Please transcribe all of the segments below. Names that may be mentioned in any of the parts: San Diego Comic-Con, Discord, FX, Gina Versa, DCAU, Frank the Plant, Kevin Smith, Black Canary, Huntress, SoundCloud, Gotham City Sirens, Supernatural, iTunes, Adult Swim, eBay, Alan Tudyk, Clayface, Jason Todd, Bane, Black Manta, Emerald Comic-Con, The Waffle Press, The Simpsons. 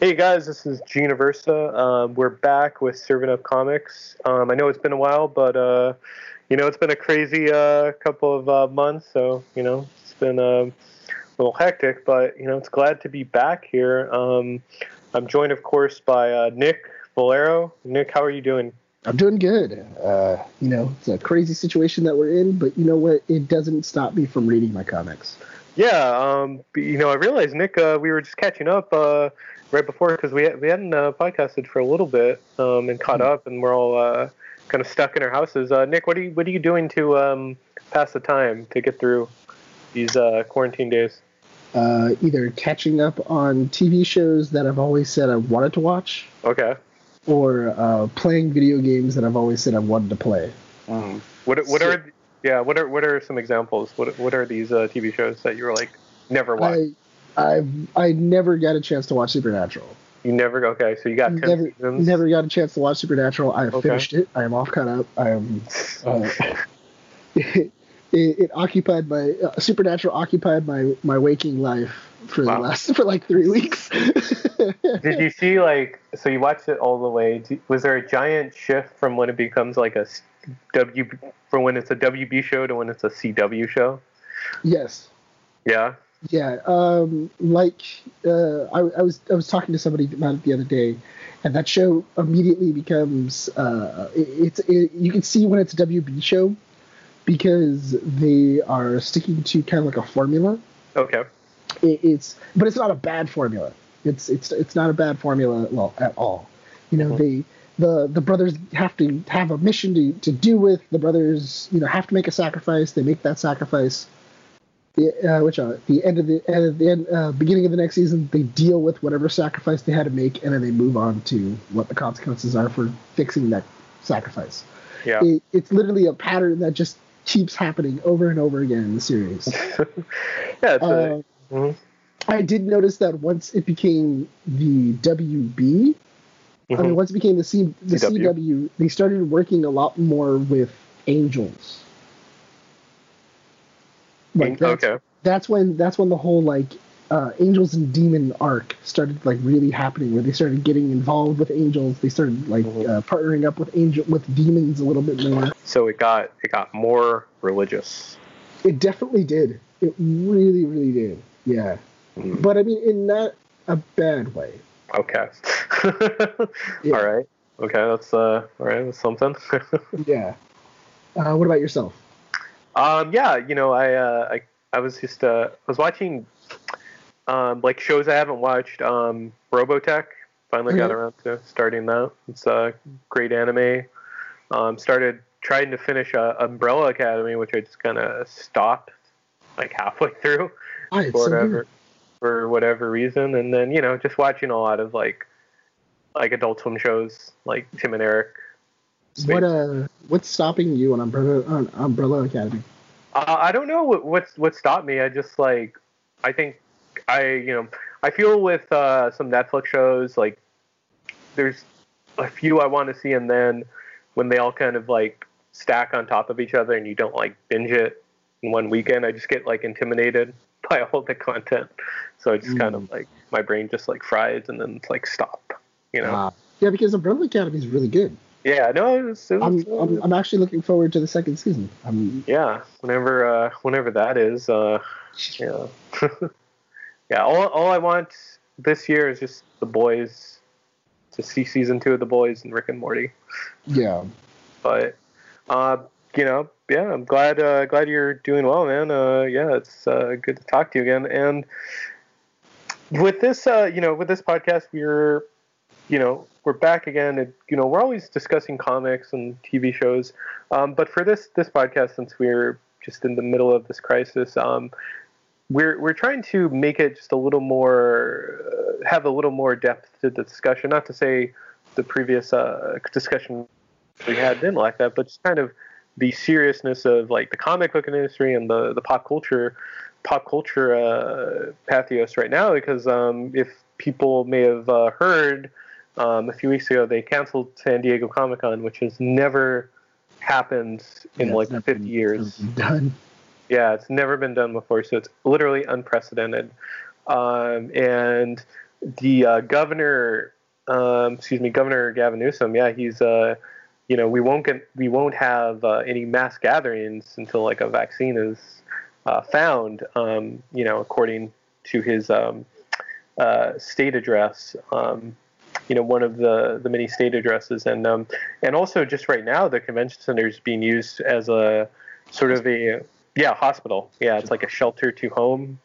Hey guys, this is Gina Versa. We're back with Serving Up Comics. I know it's been a while, but it's been a crazy couple of months, so it's been a little hectic. But it's glad to be back here. I'm joined, of course, by Nick Valero. Nick, how are you doing? I'm doing good. It's a crazy situation that we're in, but you know what? It doesn't stop me from reading my comics. Yeah, I realized, Nick, we were just catching up right before, because we hadn't podcasted for a little bit and caught up, and we're all kind of stuck in our houses. Nick, what are you doing to pass the time to get through these quarantine days? Either catching up on TV shows that I've always said I wanted to watch. Okay. Or playing video games that I've always said I wanted to play. Mm-hmm. What are some examples? What are these TV shows that you were like never watched? I never got a chance to watch Supernatural. You never? Okay, so you got 10 seasons. Never got a chance to watch Supernatural. Finished it. I am all caught up. I am. It occupied my Supernatural occupied my waking life for the last 3 weeks. Did you see so you watched it all the way? Was there a giant shift from when it becomes like a from when it's a WB show to when it's a CW show? Yes. Yeah. Yeah. I was talking to somebody about it the other day, and that show immediately becomes you can see when it's a WB show, because they are sticking to kind of like a formula. Okay. But it's not a bad formula. It's not a bad formula at all. The brothers have to have a mission to do with. The brothers have to make a sacrifice. They make that sacrifice. At the beginning of the next season, they deal with whatever sacrifice they had to make, and then they move on to what the consequences are for fixing that sacrifice. Yeah. It's literally a pattern that just keeps happening over and over again in the series. Yeah. I did notice that once it became the WB, mm-hmm. I mean, once it became the CW, they started working a lot more with angels. That's when the whole angels and demon arc started really happening, where they started getting involved with angels. They started partnering up with demons a little bit more. So it got more religious. It definitely did. It really, really did. Yeah. But I mean, in not a bad way. Okay. Yeah. All right. Okay, that's all right. That's something. Yeah. What about yourself? Yeah. I was watching shows I haven't watched. Robotech. Finally got around to starting that. It's a great anime. Started trying to finish Umbrella Academy, which I just kind of stopped halfway through. For whatever reason, and then just watching a lot of Adult Swim shows like Tim and Eric. What's stopping you on Umbrella Academy? I don't know what stopped me. I just I think I feel with some Netflix shows there's a few I want to see, and then when they all kind of stack on top of each other and you don't binge it in one weekend, I just get intimidated by all the content, so it's kind of my brain just fries, and then it's stop. Yeah, because Umbrella Academy is really good. Yeah, no, I'm actually looking forward to the second season. Whenever that is. Yeah, yeah. All I want this year is just The Boys, to see season 2 of The Boys and Rick and Morty. Yeah, but yeah, I'm glad you're doing well, man. Yeah, it's good to talk to you again. And with this, with this podcast, we're back again. And, we're always discussing comics and TV shows. But for this podcast, since we're just in the middle of this crisis, we're trying to make it just a little more, have a little more depth to the discussion. Not to say the previous discussion we had didn't like that, but just kind of the seriousness of the comic book industry and the pop culture pathos right now, because if people may have heard, a few weeks ago they canceled San Diego Comic-Con, which has never happened in 50 years. Done. Yeah, it's never been done before, so it's literally unprecedented. And the governor, Governor Gavin Newsom. Yeah, he's, we won't have any mass gatherings until like a vaccine is found. According to his state address. One of the many state addresses, and also just right now the convention center is being used as a sort of a hospital. Yeah, it's like a shelter to home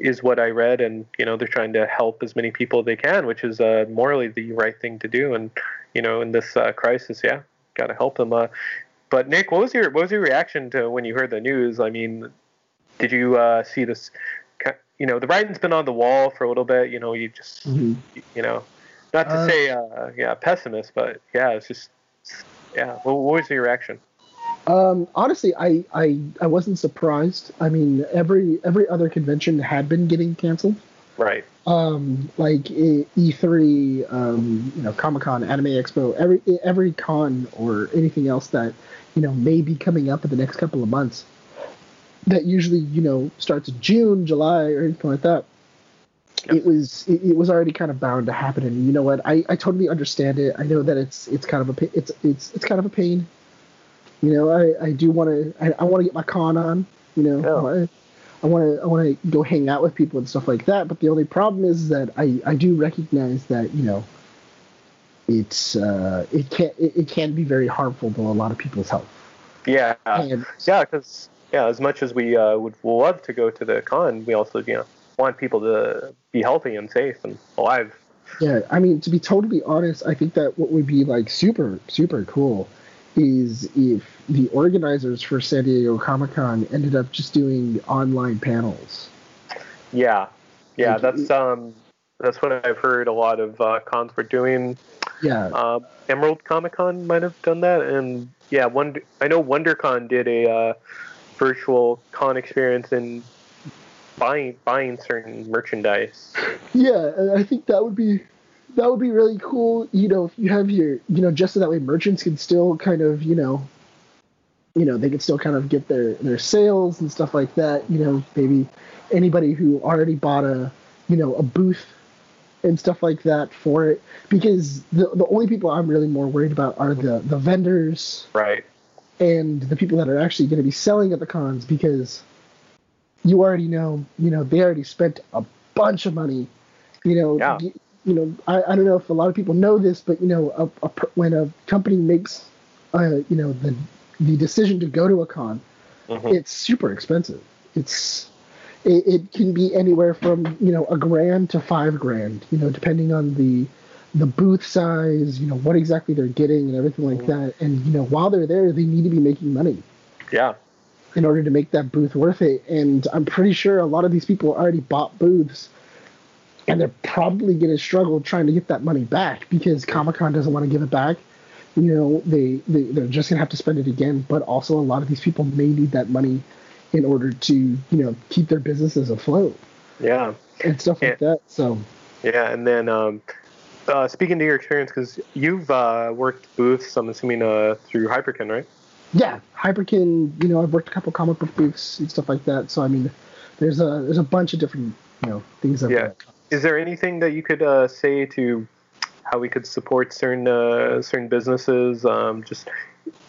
is what I read, and they're trying to help as many people they can, which is morally the right thing to do. And in this crisis, got to help them. But Nick, what was your reaction to when you heard the news? I mean, did you see this? The writing's been on the wall for a little bit. Not to say, pessimist, but it's just, What was your reaction? Honestly, I wasn't surprised. I mean, every other convention had been getting canceled. Right. Like E3, Comic-Con, Anime Expo, every con or anything else that may be coming up in the next couple of months. That usually starts June, July, or anything like that. It was already kind of bound to happen, and you know what? I totally understand it. I know that it's kind of a pain. I want to get my con on. I want to go hang out with people and stuff like that. But the only problem is that I do recognize that it can be very harmful to a lot of people's health. Yeah, and, because as much as we would love to go to the con, we also want people to be healthy and safe and alive. Yeah, I mean, to be totally honest, I think that what would be like super, super cool is if the organizers for San Diego Comic-Con ended up just doing online panels. Yeah, like, that's what I've heard a lot of cons were doing. Yeah, Emerald Comic-Con might have done that, and I know WonderCon did a virtual con experience in. Buying certain merchandise. Yeah, and I think that would be really cool. If you have your, just so that way merchants can still kind of, they can still kind of get their sales and stuff like that. Maybe anybody who already bought a, a booth and stuff like that for it. Because the only people I'm really more worried about are the vendors, right, and the people that are actually going to be selling at the cons, because. You already know, they already spent a bunch of money, I don't know if a lot of people know this, but, when a company makes, the decision to go to a con, it's super expensive. It can be anywhere from, $1,000 to $5,000, depending on the booth size, what exactly they're getting and everything like that. And, while they're there, they need to be making money. Yeah. In order to make that booth worth it. And I'm pretty sure a lot of these people already bought booths, and they're probably going to struggle trying to get that money back, because Comic-Con doesn't want to give it back. They're just going to have to spend it again. But also a lot of these people may need that money in order to, keep their businesses afloat. Yeah. And stuff like that. So. Yeah. And then speaking to your experience, because you've worked booths, I'm assuming, through Hyperkin, right? Yeah, Hyperkin, I've worked a couple comic book booths and stuff like that. So, I mean, there's a bunch of different, things. That. Is there anything that you could say to how we could support certain businesses just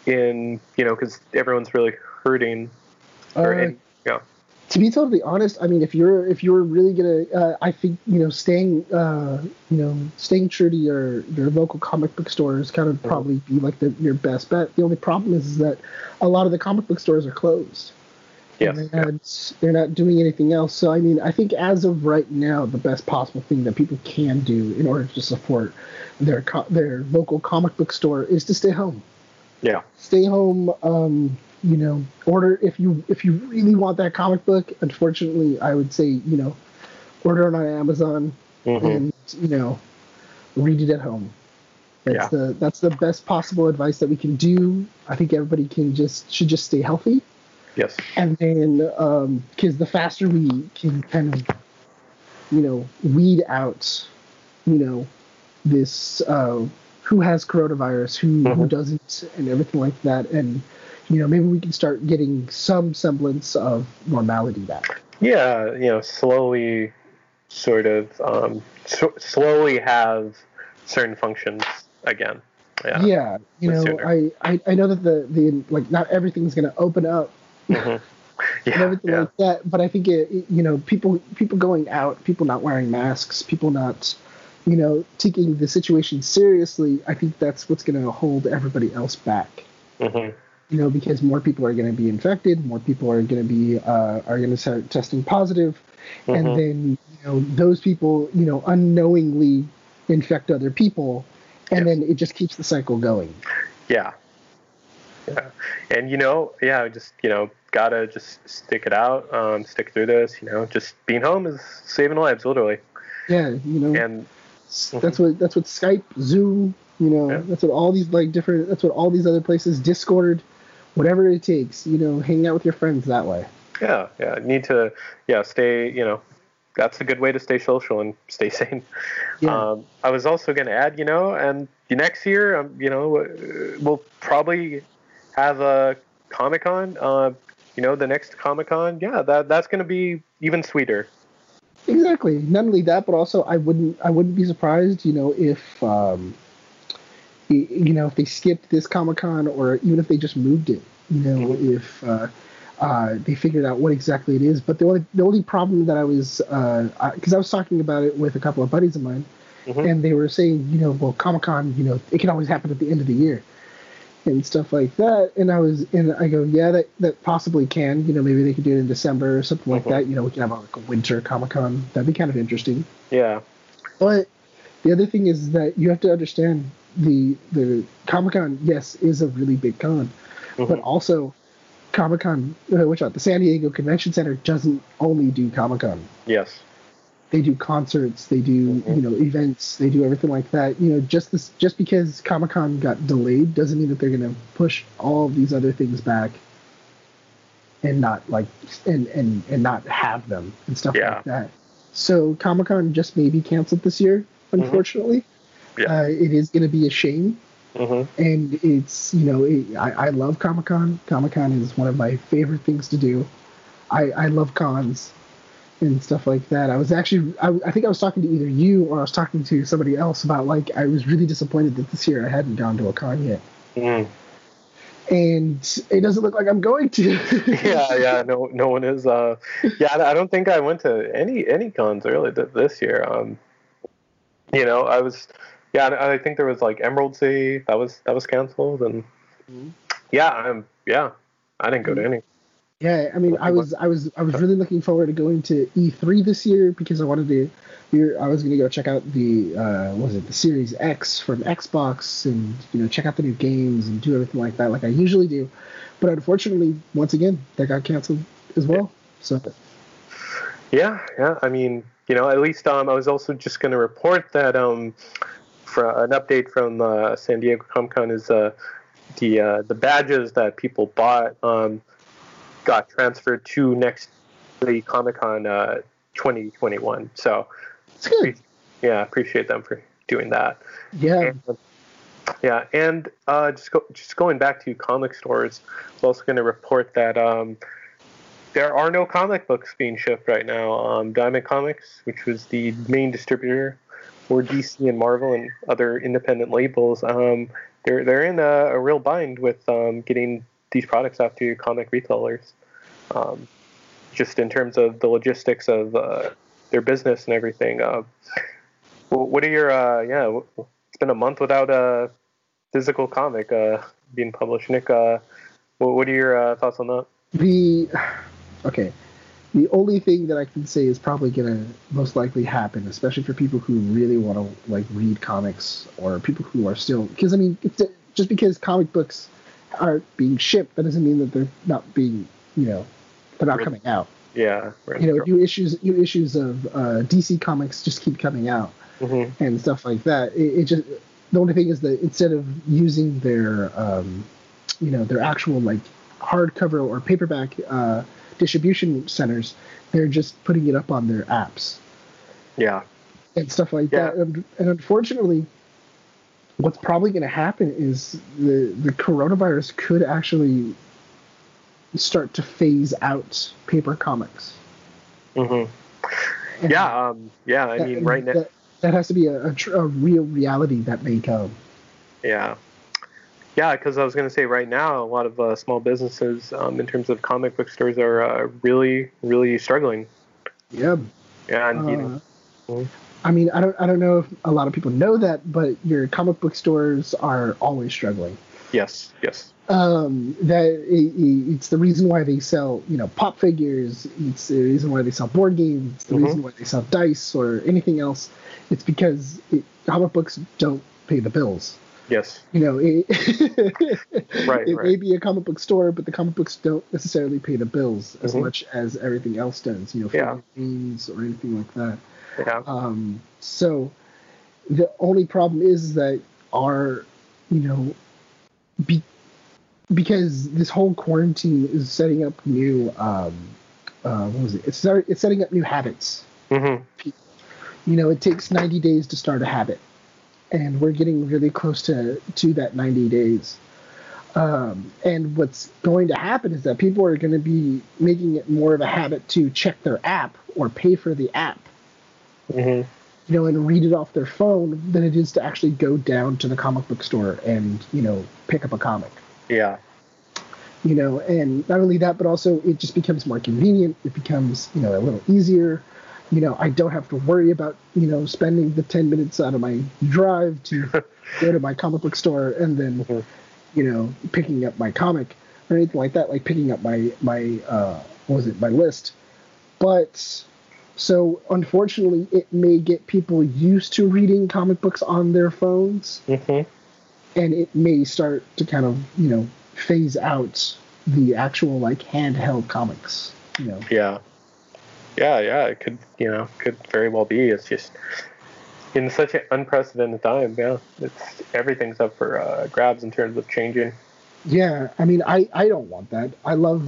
in, because everyone's really hurting? To be totally honest, I mean, if you're really going to, I think, staying true to your local comic book store is kind of probably be like your best bet. The only problem is that a lot of the comic book stores are closed. Yeah. They're not doing anything else. So, I mean, I think as of right now, the best possible thing that people can do in order to support their local comic book store is to stay home. Yeah. Stay home. Order if you really want that comic book. Unfortunately, I would say order it on Amazon and read it at home. That's the best possible advice that we can do. I think everybody can should just stay healthy. Yes. And then because the faster we can kind of weed out this who has coronavirus, who doesn't, and everything like that, and maybe we can start getting some semblance of normality back. Yeah, slowly sort of slowly have certain functions again. Yeah, you know, I know that the like not everything's going to open up. Mm-hmm. Yeah, like that, but I think it you know people going out, people not wearing masks, people not taking the situation seriously. I think that's what's going to hold everybody else back. Mm-hmm. You know, because more people are going to be infected, more people are going to be start testing positive, mm-hmm. and then those people unknowingly infect other people, and then it just keeps the cycle going. Yeah. Yeah. And, just, gotta just stick it out, stick through this, just being home is saving lives, literally. Yeah. And that's what Skype, Zoom, that's what all these that's what all these other places, Discord, whatever it takes, hanging out with your friends that way. Yeah. Yeah. Need to, stay, that's a good way to stay social and stay sane. Yeah. I was also going to add, and next year, we'll probably have a Comic-Con. The next Comic-Con, that's going to be even sweeter. Exactly. Not only that, but also I wouldn't be surprised, if if they skipped this Comic-Con, or even if they just moved it, mm-hmm. if they figured out what exactly it is. But the only problem that I was, because I was talking about it with a couple of buddies of mine, mm-hmm. and they were saying, well, Comic-Con, it can always happen at the end of the year and stuff like that. And I go, that possibly can. Maybe they could do it in December or something mm-hmm. like that. We can have a winter Comic-Con. That'd be kind of interesting. Yeah. But the other thing is that you have to understand the Comic-Con, yes, is a really big con, mm-hmm. but also Comic-Con, the San Diego Convention Center doesn't only do Comic-Con. Yes. They do concerts, they do, mm-hmm. Events, they do everything like that. Just because Comic-Con got delayed doesn't mean that they're going to push all of these other things back and not and not have them and stuff like that. So Comic-Con just may be canceled this year, unfortunately. Mm-hmm. Yeah. It is going to be a shame. Mm-hmm. And it's, I love Comic-Con. Comic-Con is one of my favorite things to do. I love cons and stuff like that. I was actually, I think I was talking to either you or I was talking to somebody else about, I was really disappointed that this year I hadn't gone to a con yet. Mm. And it doesn't look like I'm going to. No one is. I don't think I went to any cons really this year. I was, I think there was Emerald City that was canceled, and I didn't go to any. Yeah, I mean, I was really looking forward to going to E3 this year because I wanted to. I was going to go check out the Series X from Xbox, and check out the new games and do everything like that, like I usually do. But unfortunately, once again, that got canceled as well. So. Yeah. I mean, at least I was also just going to report that for an update from San Diego Comic-Con is the badges that people bought got transferred to next Comic-Con 2021. So it's good. Appreciate them for doing that. Yeah. And just going back to comic stores, I'm also going to report that there are no comic books being shipped right now. Diamond Comics, which was the main distributor for DC and Marvel and other independent labels, they're in a real bind with getting these products out to comic retailers, just in terms of the logistics of their business and everything. What are your it's been a month without a physical comic being published. Nick, what are your thoughts on that? The only thing that I can say is probably going to most likely happen, especially for people who really want to read comics, or people who are still, because I mean, just because comic books aren't being shipped, that doesn't mean that they're not being, they're not coming out. Yeah. New issues of DC Comics just keep coming out, mm-hmm. and stuff like that. It just, the only thing is that instead of using their, their actual hardcover or paperback distribution centers, they're just putting it up on their apps and stuff like that, and unfortunately what's probably going to happen is the coronavirus could actually start to phase out paper comics. Mm-hmm. Yeah, yeah. I mean, right now that has to be a real reality that may come. Yeah. Yeah, because I was going to say right now, a lot of small businesses in terms of comic book stores are really, really struggling. Yeah. Yeah. And, I mean, I don't know if a lot of people know that, but your comic book stores are always struggling. Yes. Yes. It's the reason why they sell, pop figures. It's the reason why they sell board games. It's the reason why they sell dice or anything else. It's because comic books don't pay the bills. Yes. It may be a comic book store, but the comic books don't necessarily pay the bills as much as everything else does, games or anything like that. Yeah. So the only problem is that because this whole quarantine is setting up new, it's setting up new habits. Mm-hmm. It takes 90 days to start a habit. And we're getting really close to that 90 days. And what's going to happen is that people are going to be making it more of a habit to check their app or pay for the app, and read it off their phone than it is to actually go down to the comic book store and, pick up a comic. Yeah. And not only that, but also it just becomes more convenient. It becomes, a little easier. I don't have to worry about, spending the 10 minutes out of my drive to go to my comic book store and then, picking up my comic or anything like that, like picking up my list. But so unfortunately, it may get people used to reading comic books on their phones, and it may start to kind of, phase out the actual like handheld comics. Yeah. Yeah, it could very well be. It's just in such an unprecedented time. Yeah, everything's up for grabs in terms of changing. Yeah, I mean, I don't want that. I love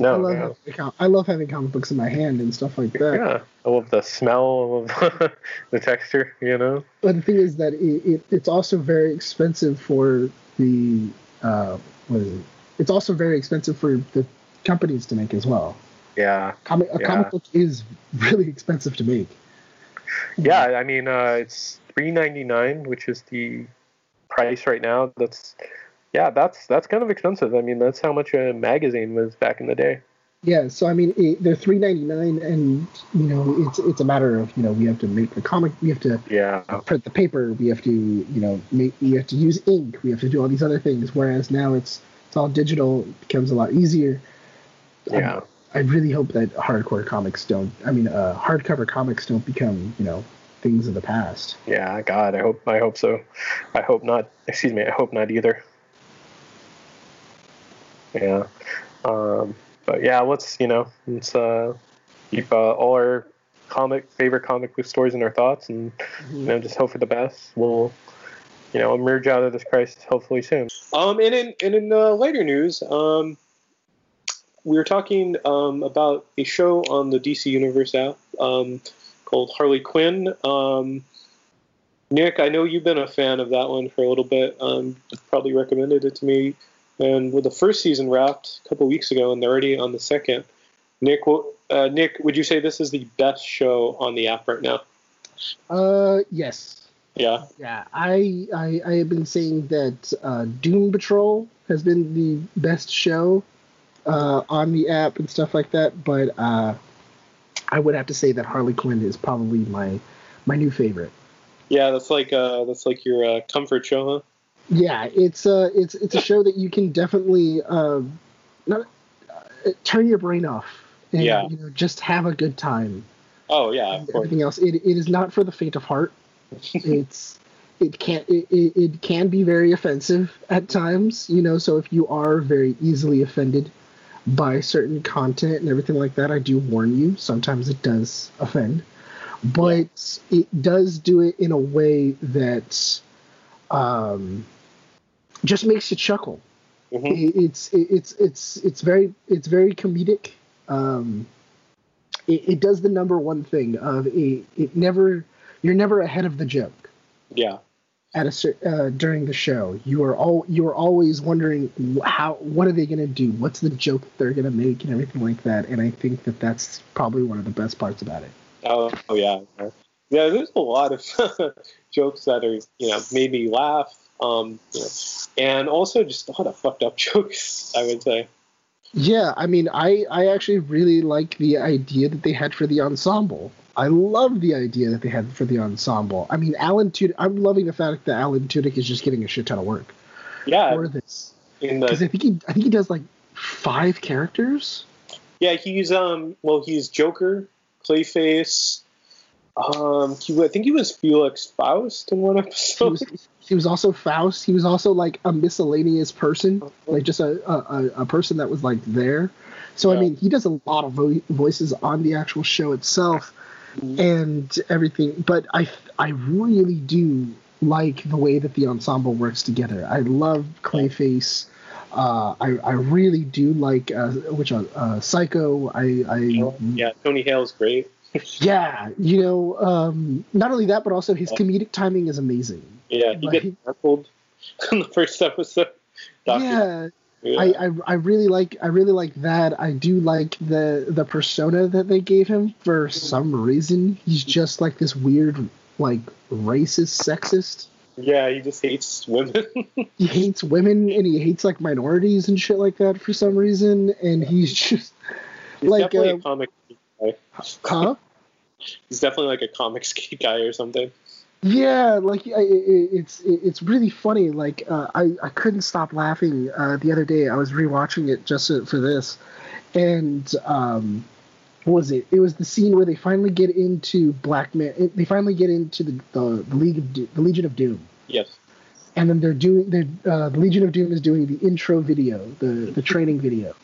having comic books in my hand and stuff like that. Yeah, I love the smell, I love the texture. But the thing is that it's also very expensive for the It's also very expensive for the companies to make as well. Yeah, a comic book is really expensive to make. Yeah, I mean it's $3.99, which is the price right now. That's kind of expensive. I mean that's how much a magazine was back in the day. Yeah, so I mean they're $3.99, and it's a matter of we have to make the comic, we have to print the paper, we have to we have to use ink, we have to do all these other things. Whereas now it's all digital, it becomes a lot easier. Yeah. I really hope that hardcover comics don't become, things of the past. Yeah, God, I hope so. I hope not. Excuse me, I hope not either. Yeah. But yeah, let's keep all our favorite comic book stories in our thoughts and, just hope for the best. We'll, emerge out of this crisis hopefully soon. And in later news, we were talking about a show on the DC Universe app called Harley Quinn. Nick, I know you've been a fan of that one for a little bit. You probably recommended it to me. And with the first season wrapped a couple weeks ago, and they're already on the second. Nick, would you say this is the best show on the app right now? Yes. Yeah. Yeah. I have been saying that Doom Patrol has been the best show on the app and stuff like that, but I would have to say that Harley Quinn is probably my new favorite. Yeah, that's like your comfort show, huh? Yeah, it's a show that you can definitely turn your brain off and just have a good time. Oh yeah, of course. Everything else, it is not for the faint of heart. It can be very offensive at times, so if you are very easily offended by certain content and everything like that, I do warn you, sometimes it does offend, but it does do it in a way that just makes you chuckle. It's very comedic. It does the number one thing of you're never ahead of the joke. Yeah. During the show, you are always wondering what are they going to do? What's the joke that they're going to make and everything like that? And I think that's probably one of the best parts about it. Oh yeah. Yeah, there's a lot of jokes that are, made me laugh. And also just a lot of fucked up jokes, I would say. Yeah, I mean, I actually really like the idea that they had for the ensemble. I love the idea that they had for the ensemble. I mean, Alan Tudyk, I'm loving the fact that Alan Tudyk is just getting a shit ton of work. Yeah. For this. Because I think he does like 5 characters. Yeah, he's Joker, Clayface. I think he was Felix Faust in one episode. He was also Faust. He was also like a miscellaneous person, like just a person that was like there. So yeah. I mean, he does a lot of voices on the actual show itself and everything. But I really do like the way that the ensemble works together. I love Clayface. I really do like Psycho. Tony Hale's great. Yeah, not only that, but also his comedic timing is amazing. Yeah, he gets tackled in the first episode. Yeah. I really like that. I do like the persona that they gave him for some reason. He's just like this weird, like racist, sexist. Yeah, he just hates women. He hates women, and he hates like minorities and shit like that for some reason. And he's just definitely a comic. Huh? He's definitely like a comics guy or something. Yeah, like it's really funny. Like I couldn't stop laughing the other day. I was rewatching it just for this, and what was it? It was the scene where they finally get into Black Manta. They finally get into the Legion of Doom. Yes. And then they're doing the Legion of Doom is doing the intro video, the training video.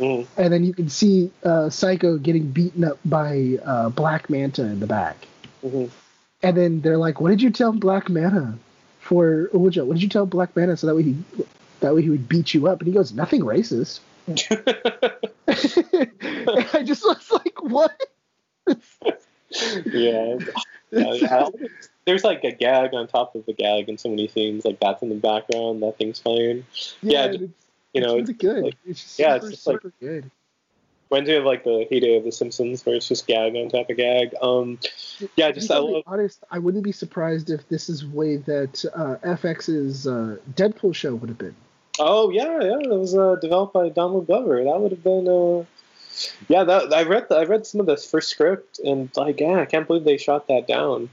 Mm. And then you can see Psycho getting beaten up by Black Manta in the back. Mm-hmm. And then they're like, "What did you tell Black Manta for? What did you tell Black Manta so that way he would beat you up?" And he goes, "Nothing racist." And I just was like, "What?" Yeah. There's like a gag on top of the gag in so many scenes. Like that's in the background. That thing's fine. Yeah. It's really good. Like, it's super good. Reminds me of like the heyday of The Simpsons, where it's just gag on top of gag. I wouldn't be surprised if this is the way that FX's Deadpool show would have been. Oh yeah, that was developed by Donald Glover. That would have been. I read some of the first script, and I can't believe they shot that down.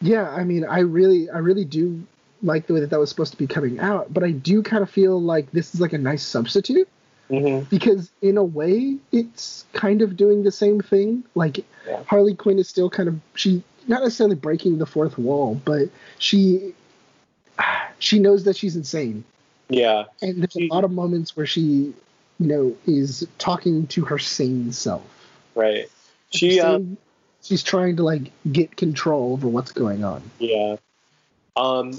Yeah, I mean, I really do like the way that was supposed to be coming out, but I do kind of feel like this is like a nice substitute, because in a way it's kind of doing the same thing. Like Harley Quinn is still kind of, she not necessarily breaking the fourth wall, but she knows that she's insane. Yeah. And there's a lot of moments where she, is talking to her sane self. Right. She's trying to like get control over what's going on. Yeah. Harley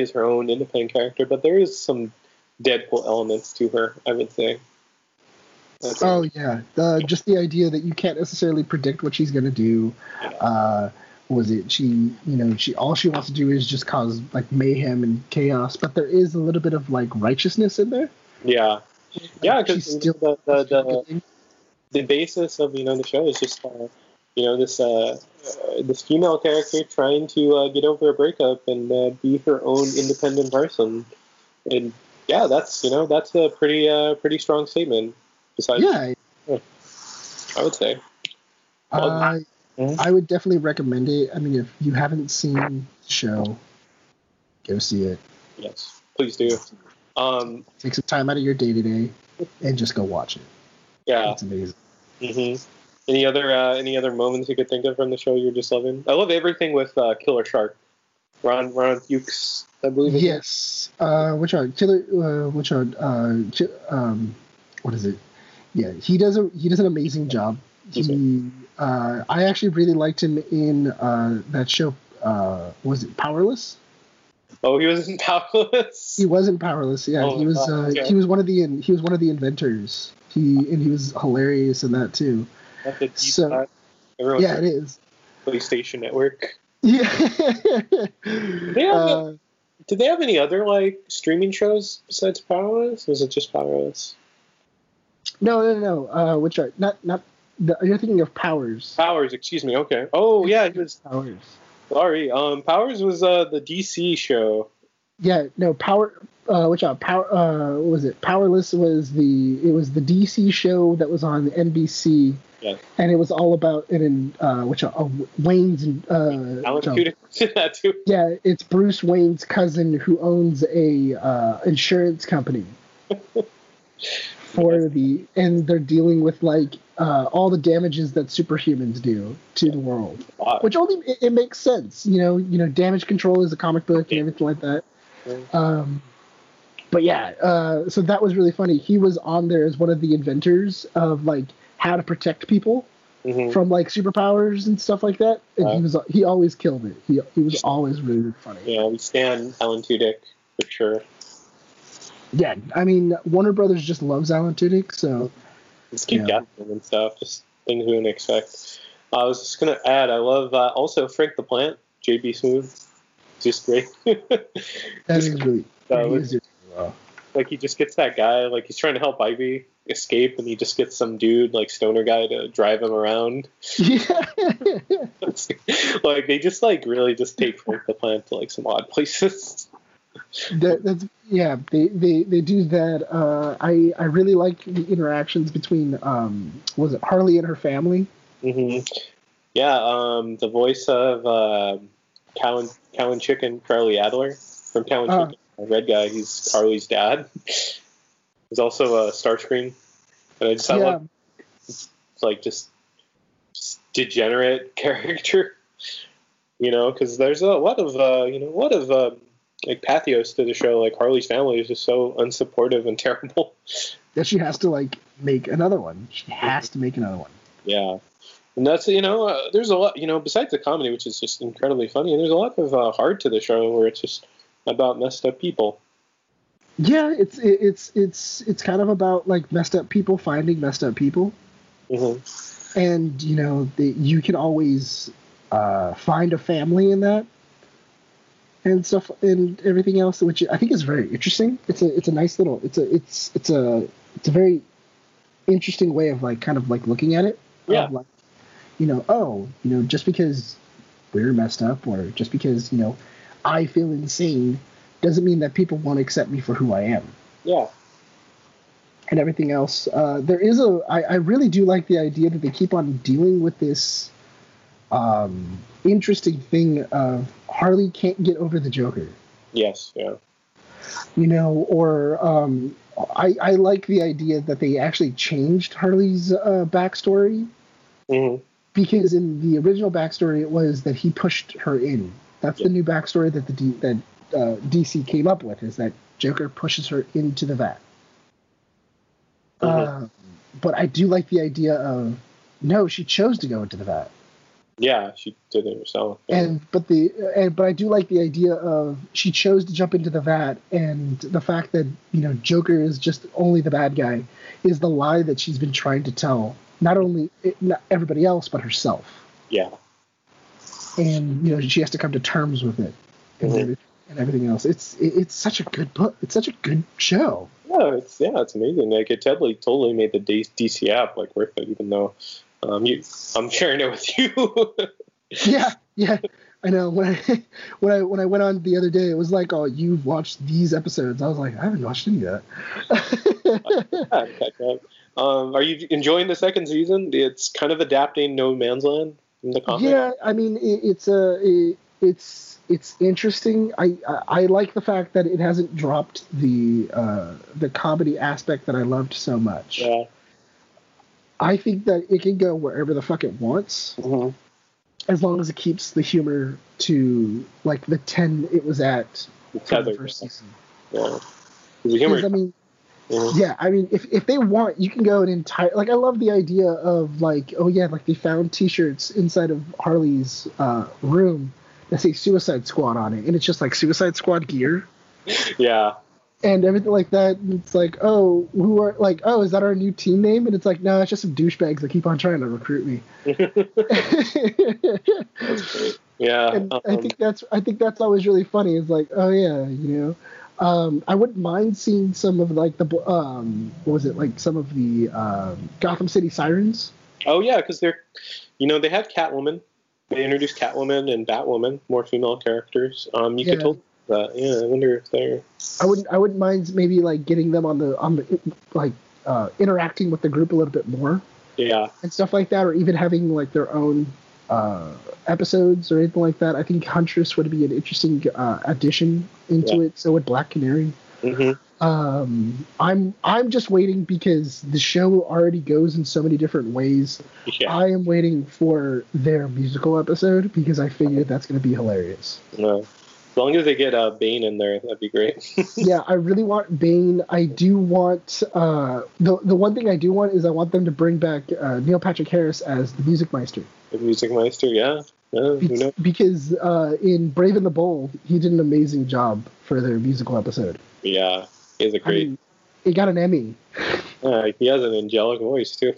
is her own independent character, but there is some Deadpool elements to her, I would say. Just the idea that you can't necessarily predict what she's going to do. All she wants to do is just cause like mayhem and chaos, but there is a little bit of like righteousness in there. Yeah. Yeah, because the basis of the show is just this female character trying to get over a breakup and be her own independent person, and yeah, that's a pretty strong statement. Besides, I would say. I would definitely recommend it. I mean, if you haven't seen the show, go see it. Yes, please do. Take some time out of your day to day and just go watch it. Yeah, it's amazing. Mm-hmm. Any other moments you could think of from the show you're just loving? I love everything with Killer Shark, Ron Fuchs, I believe. Yes. What is it? Yeah, he does an amazing job. I actually really liked him in that show. Was it Powerless? Oh, he wasn't Powerless. He wasn't Powerless. Yeah, he was. He was one of the inventors. He was hilarious in that too. So, yeah, it is. PlayStation Network. Yeah. Did they have any other like streaming shows besides Powerless? Or was it just Powerless? No. Not You're thinking of Powers. Powers, excuse me. Okay. Oh, yeah. It was Powers. Sorry. Powers was the DC show. Yeah. No. What was it? Powerless was the DC show that was on NBC. Yeah. And it was all about Wayne's. Alan Tudyk did that too. Yeah, it's Bruce Wayne's cousin who owns a insurance company. And they're dealing with all the damages that superhumans do to the world, which only it makes sense, you know, damage control is a comic book and everything like that. But yeah, so that was really funny. He was on there as one of the inventors of how to protect people from superpowers and stuff like that. And he always killed it. He was always really funny. Yeah, we stand Alan Tudyk for sure. Yeah, I mean, Warner Brothers just loves Alan Tudyk, so... Just keep getting him and stuff, just things we wouldn't expect. I was just going to add, I love also Frank the Plant, J.B. Smooth. Just great. That is really... he just gets that guy, he's trying to help Ivy escape, and he just gets some dude, stoner guy, to drive him around. Yeah. They just, really just take Frank the Plant to, some odd places. They do that. I really like the interactions between Harley and her family. Mm-hmm. Yeah, the voice of Cow and Chicken, Charlie Adler from Cow and Chicken, the red guy. He's Harley's dad. He's also a Starscream. And I just love just degenerate character, because there's a lot of pathos to the show. Harley's family is just so unsupportive and terrible that she has to make another one. She has to make another one. Yeah, and that's there's a lot besides the comedy, which is just incredibly funny. And there's a lot of heart to the show where it's just about messed up people. Yeah, it's kind of about messed up people finding messed up people, and you can always find a family in that. And stuff and everything else, which I think is very interesting. It's a very interesting way of looking at it. Yeah. Just because we're messed up, or just because I feel insane, doesn't mean that people won't accept me for who I am. Yeah. And everything else. There is I really do like the idea that they keep on dealing with this. Interesting thing of Harley can't get over the Joker. Yes, yeah. I like the idea that they actually changed Harley's backstory. Mm-hmm. Because in the original backstory, it was that he pushed her in. That's the new backstory that DC came up with, is that Joker pushes her into the vat. Mm-hmm. But I do like the idea of, no, she chose to go into the vat. Yeah, she did it herself. Yeah. But I do like the idea of she chose to jump into the vat, and the fact that Joker is just only the bad guy is the lie that she's been trying to tell not everybody else but herself. Yeah. And she has to come to terms with it and everything else. It's such a good book. It's such a good show. Yeah, it's amazing. It totally made the DC app worth it, even though. I'm sharing it with you. yeah, I know. When I went on the other day, it was oh, you've watched these episodes. I was like, I haven't watched any of that. Are you enjoying the second season? It's kind of adapting No Man's Land in the comic. Yeah, I mean, it's interesting. I like the fact that it hasn't dropped the comedy aspect that I loved so much. Yeah. I think that it can go wherever the fuck it wants, as long as it keeps the humor to the 10 it was at for the first season. Yeah, the humor. I mean, if they want, you can go an entire. I love the idea of they found T-shirts inside of Harley's room that say Suicide Squad on it, and it's just Suicide Squad gear. Yeah. And everything like that, and it's oh, is that our new team name? And it's no, it's just some douchebags that keep on trying to recruit me. That's great. Yeah. And I think that's always really funny. It's oh yeah, I wouldn't mind seeing some of some of the Gotham City Sirens. Oh yeah, because they had Catwoman. They introduced Catwoman and Batwoman, more female characters. You could totally do that. Yeah, I wonder if they're. I wouldn't mind maybe like getting them on the interacting with the group a little bit more. Yeah. And stuff like that, or even having like their own episodes or anything like that. I think Huntress would be an interesting addition into it. So would Black Canary. Mm-hmm. I'm just waiting because the show already goes in so many different ways. Yeah. I am waiting for their musical episode because I figured that's going to be hilarious. No. As long as they get Bane in there, that'd be great. Yeah, I really want Bane. I do want the one thing I do want is I want them to bring back Neil Patrick Harris as the Music Meister. The Music Meister, yeah. Because in Brave and the Bold, he did an amazing job for their musical episode. Yeah, he has a great... I mean, he got an Emmy. He has an angelic voice, too.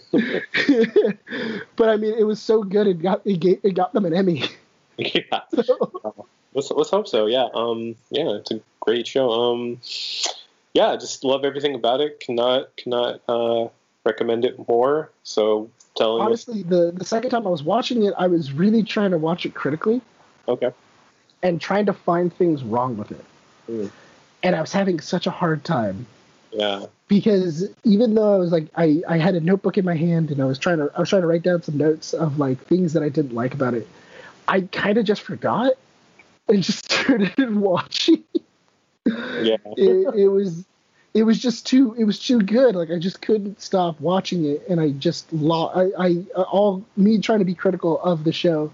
But, I mean, it was so good, it got them an Emmy. Yeah. So. Let's hope so, yeah. It's a great show. Yeah, just love everything about it. Cannot recommend it more, so... Honestly, the second time I was watching it, I was really trying to watch it critically. Okay. And trying to find things wrong with it. Mm. And I was having such a hard time. Yeah. Because even though I was like, I had a notebook in my hand and I was trying to write down some notes of like things that I didn't like about it, I kind of just forgot and just started watching. Yeah. It was just too good. Like I just couldn't stop watching it, and I just all me trying to be critical of the show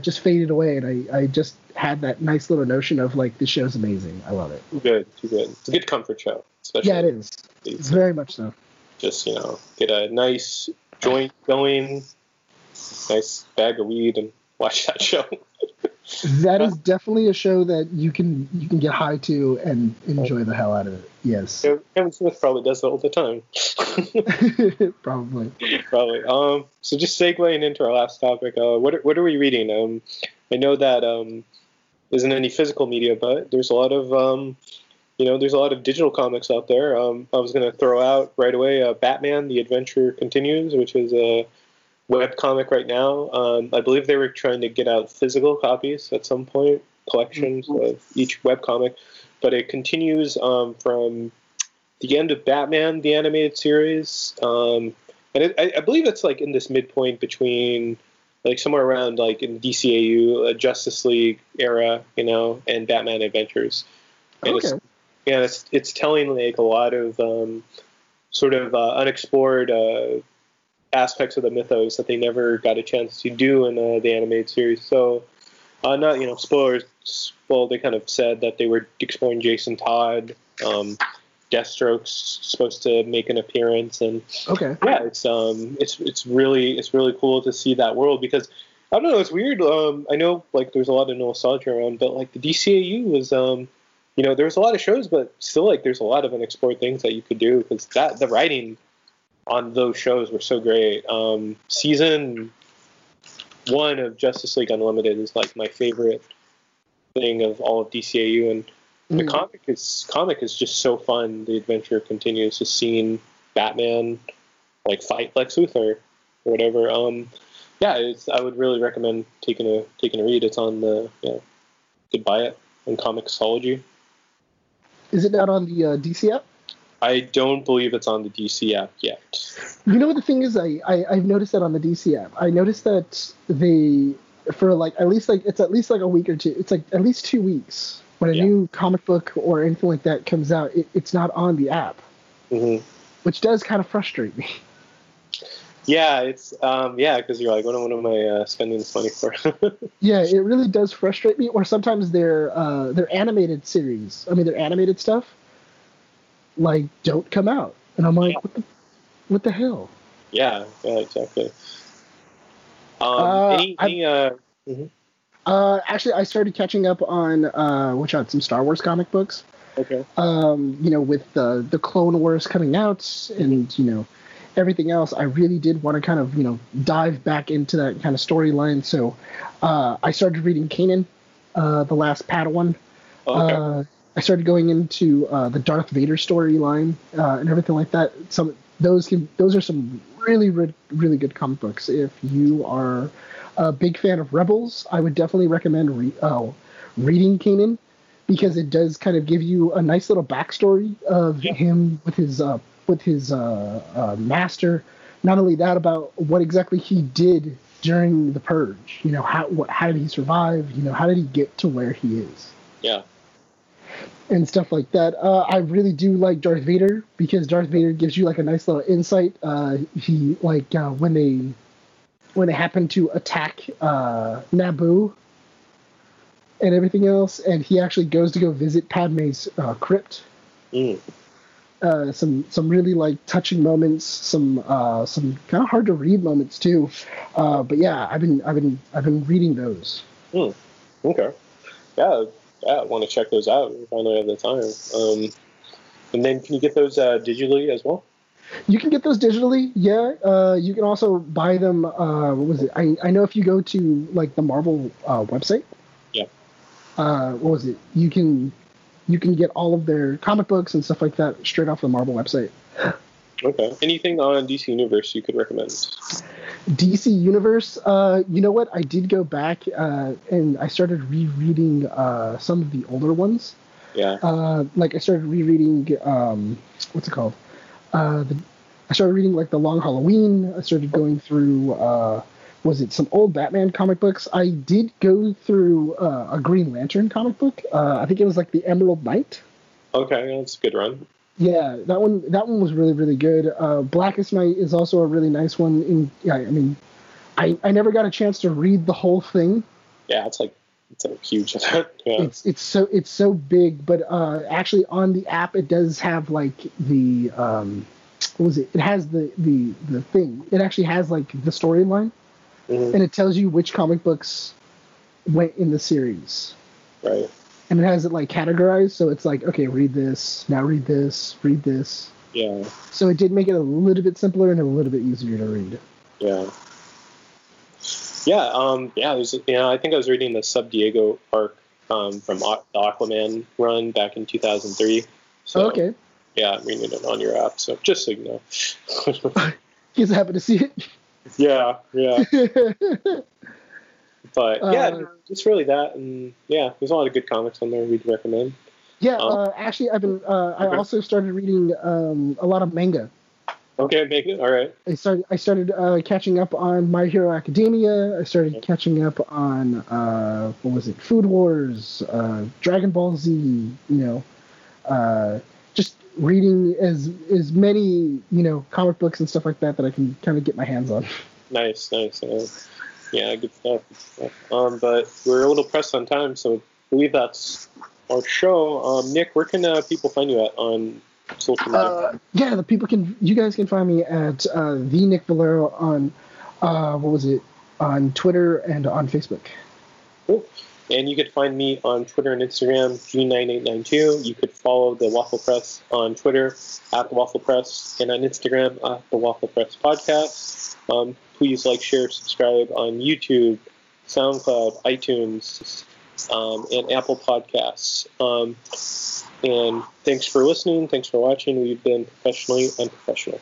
just faded away, and I just had that nice little notion of like the show's amazing. I love it. Too good. It's a good comfort show, especially. Yeah, it is. It's very much so. Just get a nice joint going, nice bag of weed, and watch that show. That is definitely a show that you can get high to and enjoy the hell out of it. Yes. So Kevin Smith probably does that all the time. Probably. So just segueing into our last topic, what are we reading? I know that isn't any physical media, but there's a lot of digital comics out there. I was going to throw out right away Batman: The Adventure Continues, which is a webcomic right now. I believe they were trying to get out physical copies at some point, collections of each webcomic, but it continues from the end of Batman, the animated series, and I believe it's like in this midpoint between like somewhere around like in DCAU, Justice League era, and Batman Adventures. And okay. It's telling like a lot of unexplored aspects of the mythos that they never got a chance to do in the animated series. So, not spoilers. Well, they kind of said that they were exploring Jason Todd. Deathstroke's supposed to make an appearance, and okay, yeah, it's really cool to see that world because I don't know, it's weird. I know like there's a lot of nostalgia around, but like the DCAU was there was a lot of shows, but still like there's a lot of unexplored things that you could do because that the writing on those shows were so great. Season 1 of Justice League Unlimited is like my favorite thing of all of DCAU, and the comic is just so fun. The adventure continues, just seeing Batman like fight Lex Luthor or whatever. I would really recommend taking a read. It's on the you could buy it on Comixology. Is it not on the DC app? I don't believe it's on the DC app yet. You know what the thing is, I've noticed that on the DC app. I noticed that they, for like at least like it's at least like a week or two. It's like at least 2 weeks when a new comic book or anything like that comes out. It's not on the app, which does kind of frustrate me. Yeah, it's because you're like, what am I spending this money for? Yeah, it really does frustrate me. Or sometimes their animated series. I mean, their animated stuff. Like don't come out, and I'm like, what the hell? Yeah, exactly. Actually, I started catching up on some Star Wars comic books. Okay. With the Clone Wars coming out, and everything else, I really did want to kind of dive back into that kind of storyline. So, I started reading Kanan, the Last Padawan. Okay. I started going into the Darth Vader storyline and everything like that. Some those are some really good comic books. If you are a big fan of Rebels, I would definitely recommend reading Kanan, because it does kind of give you a nice little backstory of him with his master. Not only that, about what exactly he did during the Purge. You know, how did he survive? You know, how did he get to where he is? Yeah. And stuff like that. I really do like Darth Vader, because Darth Vader gives you like a nice little insight. He like when they happen to attack Naboo and everything else, and he actually goes to go visit Padme's crypt. Mm. Some really like touching moments, some kind of hard to read moments too, but yeah, I've been reading those. Mm. Okay, yeah, I want to check those out if I have the time. And then can you get those digitally as well? You can get those digitally, yeah. You can also buy them. What was it? I know if you go to like the Marvel website. Yeah. What was it? You can get all of their comic books and stuff like that straight off the Marvel website. Okay. Anything on DC Universe you could recommend? DC Universe? You know what? I did go back and I started rereading some of the older ones. Yeah. Like I started rereading, what's it called? I started reading like The Long Halloween. I started going through, was it some old Batman comic books? I did go through a Green Lantern comic book. I think it was like the Emerald Knight. Okay, that's a good run. Yeah, that one was really good. Blackest Night is also a really nice one. I never got a chance to read the whole thing. Yeah, it's a huge event. Yeah. It's so big, but actually on the app it does have like the what was it? It has the thing. It actually has like the storyline. Mm-hmm. And it tells you which comic books went in the series. Right. And it has it like categorized, so it's like, okay, read this, now read this, read this. Yeah. So it did make it a little bit simpler and a little bit easier to read. Yeah. Yeah. I think I was reading the San Diego arc from the Aquaman run back in 2003. So, okay. Yeah, I'm reading it on your app, so just so you know. You guys happy to see it? Yeah. But yeah, it's really that, and yeah, there's a lot of good comics on there we'd recommend. Yeah, actually, I also started reading a lot of manga. Okay, manga. All right. I started catching up on My Hero Academia. I started catching up on Food Wars, Dragon Ball Z. You know, just reading as many, comic books and stuff like that I can kind of get my hands on. Nice. Yeah, good stuff. But we're a little pressed on time, so I believe that's our show. Nick, where can people find you at on social media? Yeah, you guys can find me at the Nick Valero on on Twitter and on Facebook. Cool. And you could find me on Twitter and Instagram, G9892. You could follow The Waffle Press on Twitter, at The Waffle Press, and on Instagram, at The Waffle Press Podcast. Please like, share, subscribe on YouTube, SoundCloud, iTunes, and Apple Podcasts. And thanks for listening. Thanks for watching. We've been professionally unprofessional.